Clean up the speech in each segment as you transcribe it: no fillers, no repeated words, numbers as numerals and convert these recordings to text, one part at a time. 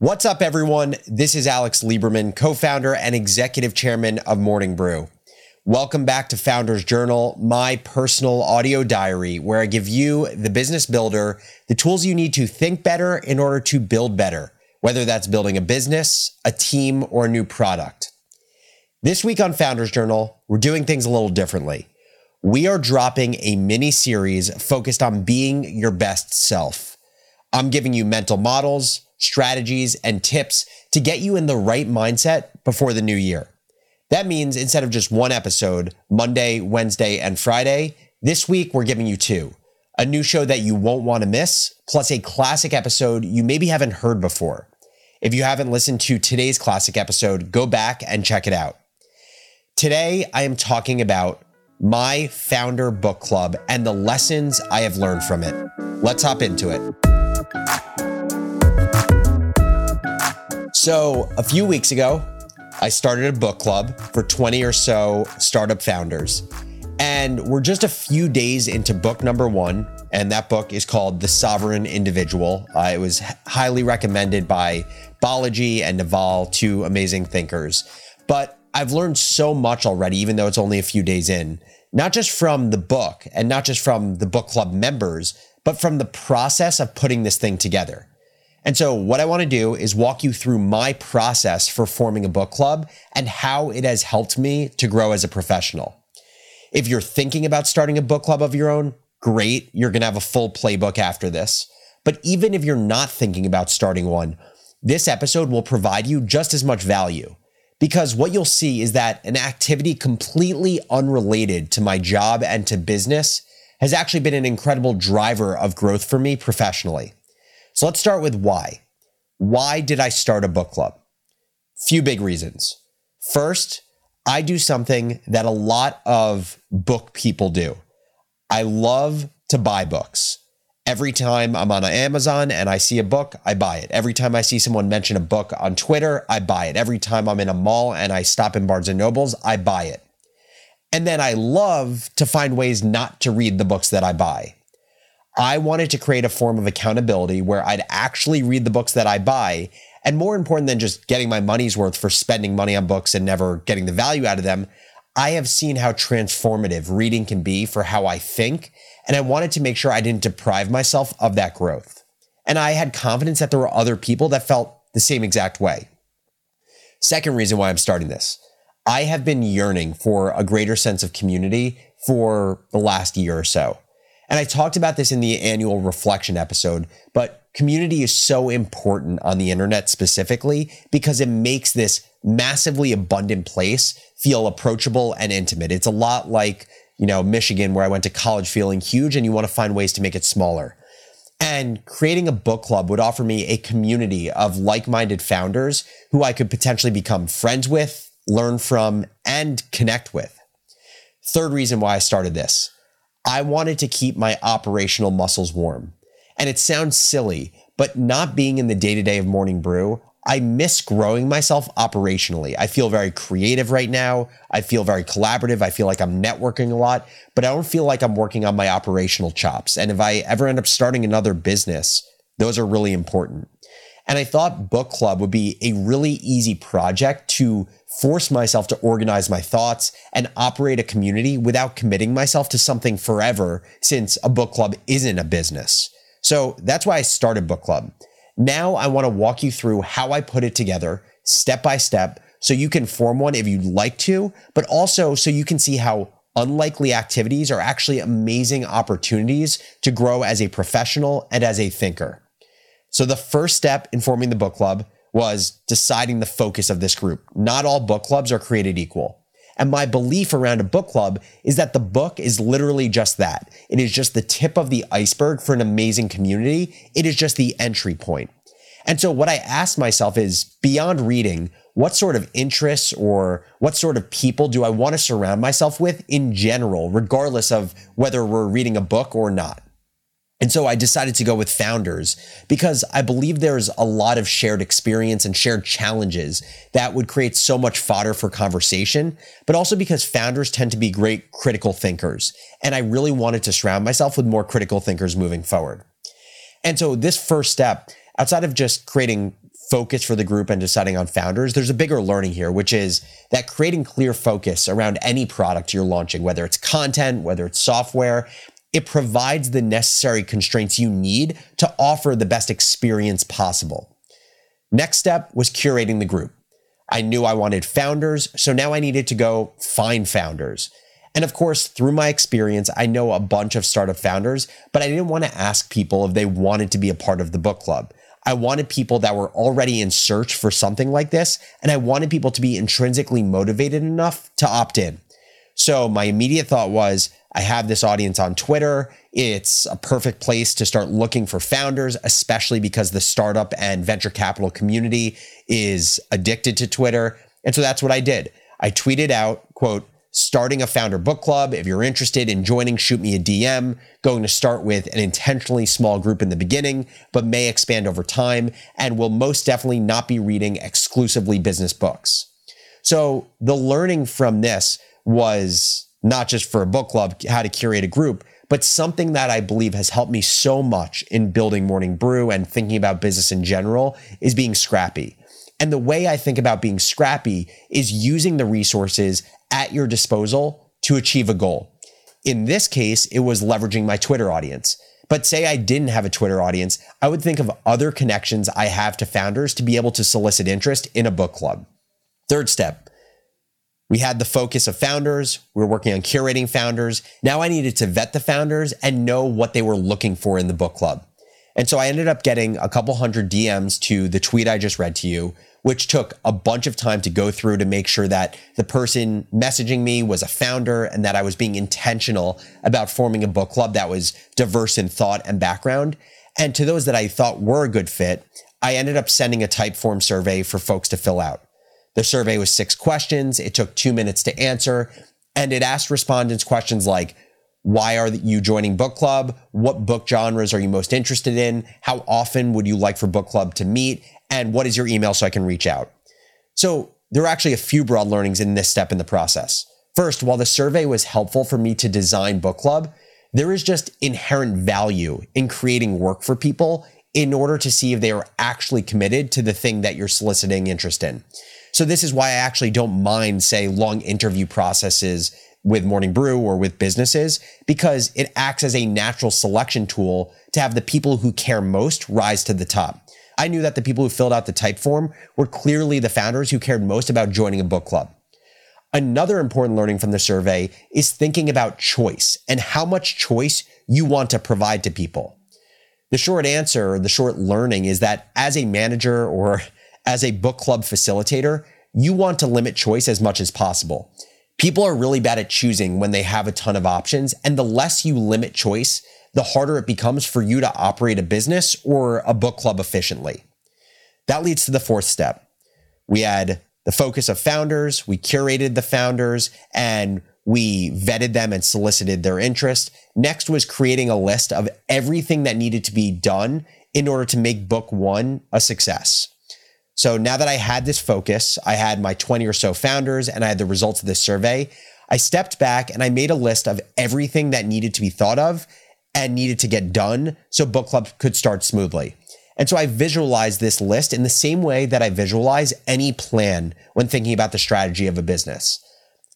What's up, everyone? This is Alex Lieberman, co-founder and executive chairman of Morning Brew. Welcome back to Founders Journal, my personal audio diary, where I give you, the business builder, the tools you need to think better in order to build better, whether that's building a business, a team, or a new product. This week on Founders Journal, we're doing things a little differently. We are dropping a mini-series focused on being your best self. I'm giving you mental models, strategies, and tips to get you in the right mindset before the new year. That means instead of just one episode, Monday, Wednesday, and Friday, this week we're giving you two. A new show that you won't want to miss, plus a classic episode you maybe haven't heard before. If you haven't listened to today's classic episode, go back and check it out. Today, I am talking about my founder book club and the lessons I have learned from it. Let's hop into it. So a few weeks ago, I started a book club for 20 or so startup founders. And we're just a few days into book number one. And that book is called The Sovereign Individual. It was highly recommended by Balaji and Naval, two amazing thinkers. But I've learned so much already, even though it's only a few days in, not just from the book and not just from the book club members, but from the process of putting this thing together. And so what I want to do is walk you through my process for forming a book club and how it has helped me to grow as a professional. If you're thinking about starting a book club of your own, great. You're going to have a full playbook after this. But even if you're not thinking about starting one, this episode will provide you just as much value, because what you'll see is that an activity completely unrelated to my job and to business has actually been an incredible driver of growth for me professionally. So let's start with why. Why did I start a book club? Few big reasons. First, I do something that a lot of book people do. I love to buy books. Every time I'm on Amazon and I see a book, I buy it. Every time I see someone mention a book on Twitter, I buy it. Every time I'm in a mall and I stop in Barnes and Nobles, I buy it. And then I love to find ways not to read the books that I buy. I wanted to create a form of accountability where I'd actually read the books that I buy. And more important than just getting my money's worth for spending money on books and never getting the value out of them, I have seen how transformative reading can be for how I think. And I wanted to make sure I didn't deprive myself of that growth. And I had confidence that there were other people that felt the same exact way. Second reason why I'm starting this, I have been yearning for a greater sense of community for the last year or so. And I talked about this in the annual reflection episode, but community is so important on the internet specifically because it makes this massively abundant place feel approachable and intimate. It's a lot like, Michigan, where I went to college, feeling huge, and you want to find ways to make it smaller. And creating a book club would offer me a community of like-minded founders who I could potentially become friends with, learn from, and connect with. Third reason why I started this. I wanted to keep my operational muscles warm. And it sounds silly, but not being in the day-to-day of Morning Brew, I miss growing myself operationally. I feel very creative right now. I feel very collaborative. I feel like I'm networking a lot, but I don't feel like I'm working on my operational chops. And if I ever end up starting another business, those are really important. And I thought book club would be a really easy project to force myself to organize my thoughts and operate a community without committing myself to something forever, since a book club isn't a business. So that's why I started book club. Now I want to walk you through how I put it together step by step so you can form one if you'd like to, but also so you can see how unlikely activities are actually amazing opportunities to grow as a professional and as a thinker. So the first step in forming the book club was deciding the focus of this group. Not all book clubs are created equal. And my belief around a book club is that the book is literally just that. It is just the tip of the iceberg for an amazing community. It is just the entry point. And so what I asked myself is, beyond reading, what sort of interests or what sort of people do I want to surround myself with in general, regardless of whether we're reading a book or not? And so I decided to go with founders because I believe there's a lot of shared experience and shared challenges that would create so much fodder for conversation, but also because founders tend to be great critical thinkers. And I really wanted to surround myself with more critical thinkers moving forward. And so this first step, outside of just creating focus for the group and deciding on founders, there's a bigger learning here, which is that creating clear focus around any product you're launching, whether it's content, whether it's software, it provides the necessary constraints you need to offer the best experience possible. Next step was curating the group. I knew I wanted founders, so now I needed to go find founders. And of course, through my experience, I know a bunch of startup founders, but I didn't want to ask people if they wanted to be a part of the book club. I wanted people that were already in search for something like this, and I wanted people to be intrinsically motivated enough to opt in. So my immediate thought was, I have this audience on Twitter. It's a perfect place to start looking for founders, especially because the startup and venture capital community is addicted to Twitter. And so that's what I did. I tweeted out, quote, starting a founder book club. If you're interested in joining, shoot me a DM. Going to start with an intentionally small group in the beginning, but may expand over time and will most definitely not be reading exclusively business books. So the learning from this was not just for a book club, how to curate a group, but something that I believe has helped me so much in building Morning Brew and thinking about business in general is being scrappy. And the way I think about being scrappy is using the resources at your disposal to achieve a goal. In this case, it was leveraging my Twitter audience. But say I didn't have a Twitter audience, I would think of other connections I have to founders to be able to solicit interest in a book club. Third step, we had the focus of founders. We were working on curating founders. Now I needed to vet the founders and know what they were looking for in the book club. And so I ended up getting a couple hundred DMs to the tweet I just read to you, which took a bunch of time to go through to make sure that the person messaging me was a founder and that I was being intentional about forming a book club that was diverse in thought and background. And to those that I thought were a good fit, I ended up sending a type form survey for folks to fill out. The survey was 6 questions. It took 2 minutes to answer. And it asked respondents questions like, why are you joining book club? What book genres are you most interested in? How often would you like for book club to meet? And what is your email so I can reach out? So there are actually a few broad learnings in this step in the process. First, while the survey was helpful for me to design book club, there is just inherent value in creating work for people in order to see if they are actually committed to the thing that you're soliciting interest in. So this is why I actually don't mind, say, long interview processes with Morning Brew or with businesses, because it acts as a natural selection tool to have the people who care most rise to the top. I knew that the people who filled out the type form were clearly the founders who cared most about joining a book club. Another important learning from the survey is thinking about choice and how much choice you want to provide to people. The short answer, the short learning is that as a manager or as a book club facilitator, you want to limit choice as much as possible. People are really bad at choosing when they have a ton of options, and the less you limit choice, the harder it becomes for you to operate a business or a book club efficiently. That leads to the fourth step. We had the focus of founders, we curated the founders, and we vetted them and solicited their interest. Next was creating a list of everything that needed to be done in order to make book one a success. So now that I had this focus, I had my 20 or so founders and I had the results of this survey, I stepped back and I made a list of everything that needed to be thought of and needed to get done so book club could start smoothly. And so I visualized this list in the same way that I visualize any plan when thinking about the strategy of a business.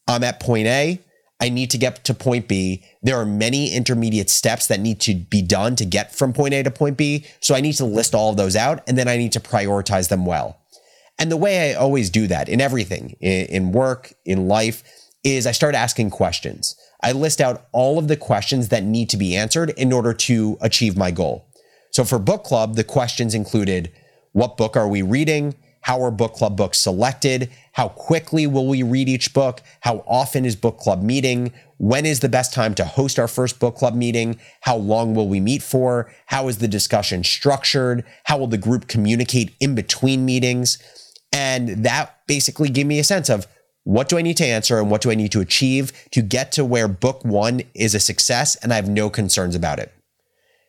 I'm at point A. I need to get to point B. There are many intermediate steps that need to be done to get from point A to point B. So I need to list all of those out and then I need to prioritize them well. And the way I always do that in everything, in work, in life, is I start asking questions. I list out all of the questions that need to be answered in order to achieve my goal. So for book club, the questions included, what book are we reading? How are book club books selected? How quickly will we read each book? How often is book club meeting? When is the best time to host our first book club meeting? How long will we meet for? How is the discussion structured? How will the group communicate in between meetings? And that basically gave me a sense of what do I need to answer and what do I need to achieve to get to where book one is a success and I have no concerns about it.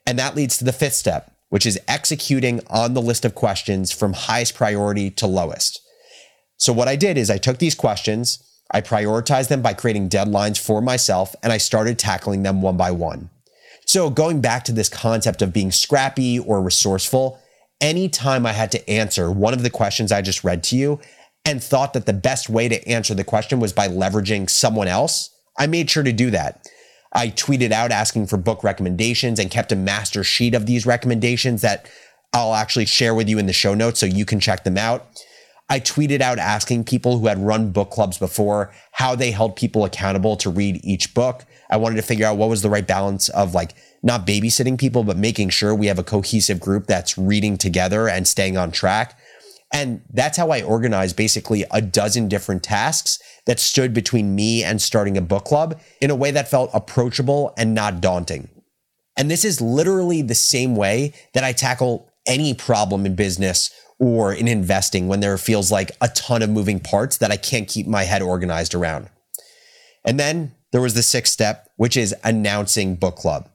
And that leads to the fifth step, which is executing on the list of questions from highest priority to lowest. So what I did is I took these questions, I prioritized them by creating deadlines for myself, and I started tackling them one by one. So going back to this concept of being scrappy or resourceful, anytime I had to answer one of the questions I just read to you and thought that the best way to answer the question was by leveraging someone else, I made sure to do that. I tweeted out asking for book recommendations and kept a master sheet of these recommendations that I'll actually share with you in the show notes so you can check them out. I tweeted out asking people who had run book clubs before how they held people accountable to read each book. I wanted to figure out what was the right balance of like not babysitting people, but making sure we have a cohesive group that's reading together and staying on track. And that's how I organized basically a dozen different tasks that stood between me and starting a book club in a way that felt approachable and not daunting. And this is literally the same way that I tackle any problem in business or in investing when there feels like a ton of moving parts that I can't keep my head organized around. And then there was the sixth step, which is announcing book club.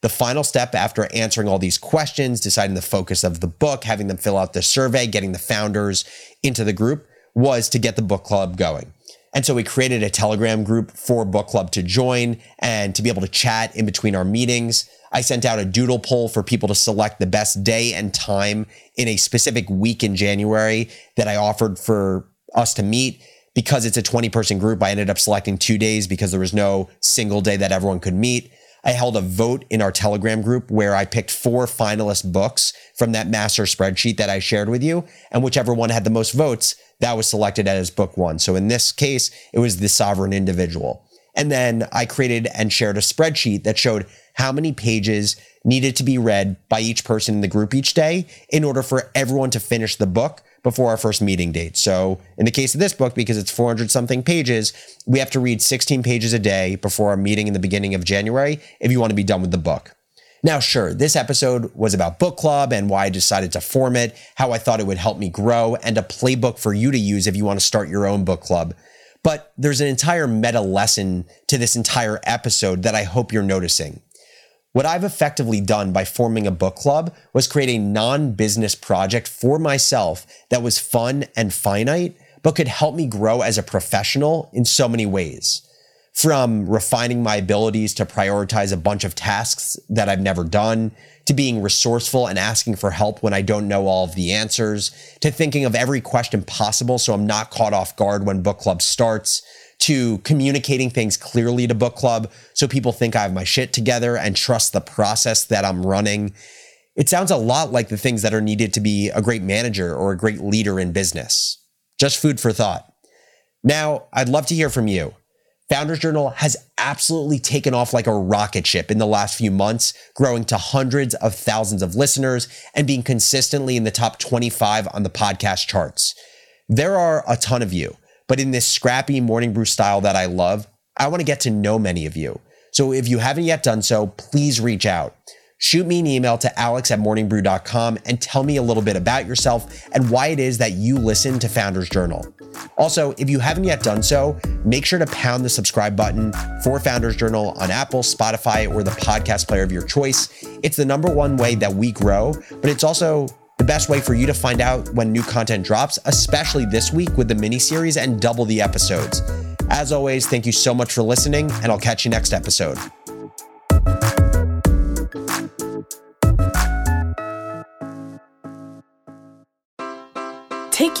The final step after answering all these questions, deciding the focus of the book, having them fill out the survey, getting the founders into the group, was to get the book club going. And so we created a Telegram group for book club to join and to be able to chat in between our meetings. I sent out a Doodle poll for people to select the best day and time in a specific week in January that I offered for us to meet. Because it's a 20-person group, I ended up selecting 2 days because there was no single day that everyone could meet. I held a vote in our Telegram group where I picked 4 finalist books from that master spreadsheet that I shared with you, and whichever one had the most votes, that was selected as book 1. So in this case, it was The Sovereign Individual. And then I created and shared a spreadsheet that showed how many pages needed to be read by each person in the group each day in order for everyone to finish the book before our first meeting date. So in the case of this book, because it's 400 something pages, we have to read 16 pages a day before our meeting in the beginning of January if you want to be done with the book. Now, sure, this episode was about book club and why I decided to form it, how I thought it would help me grow, and a playbook for you to use if you want to start your own book club. But there's an entire meta lesson to this entire episode that I hope you're noticing. What I've effectively done by forming a book club was create a non-business project for myself that was fun and finite, but could help me grow as a professional in so many ways. From refining my abilities to prioritize a bunch of tasks that I've never done, to being resourceful and asking for help when I don't know all of the answers, to thinking of every question possible so I'm not caught off guard when book club starts, to communicating things clearly to book club so people think I have my shit together and trust the process that I'm running. It sounds a lot like the things that are needed to be a great manager or a great leader in business. Just food for thought. Now, I'd love to hear from you. Founders Journal has absolutely taken off like a rocket ship in the last few months, growing to hundreds of thousands of listeners and being consistently in the top 25 on the podcast charts. There are a ton of you. But in this scrappy Morning Brew style that I love, I want to get to know many of you. So if you haven't yet done so, please reach out. Shoot me an email to alex@morningbrew.com and tell me a little bit about yourself and why it is that you listen to Founders Journal. Also, if you haven't yet done so, make sure to pound the subscribe button for Founders Journal on Apple, Spotify, or the podcast player of your choice. It's the #1 way that we grow, but it's also the best way for you to find out when new content drops, especially this week with the mini-series and double the episodes. As always, thank you so much for listening, and I'll catch you next episode. Take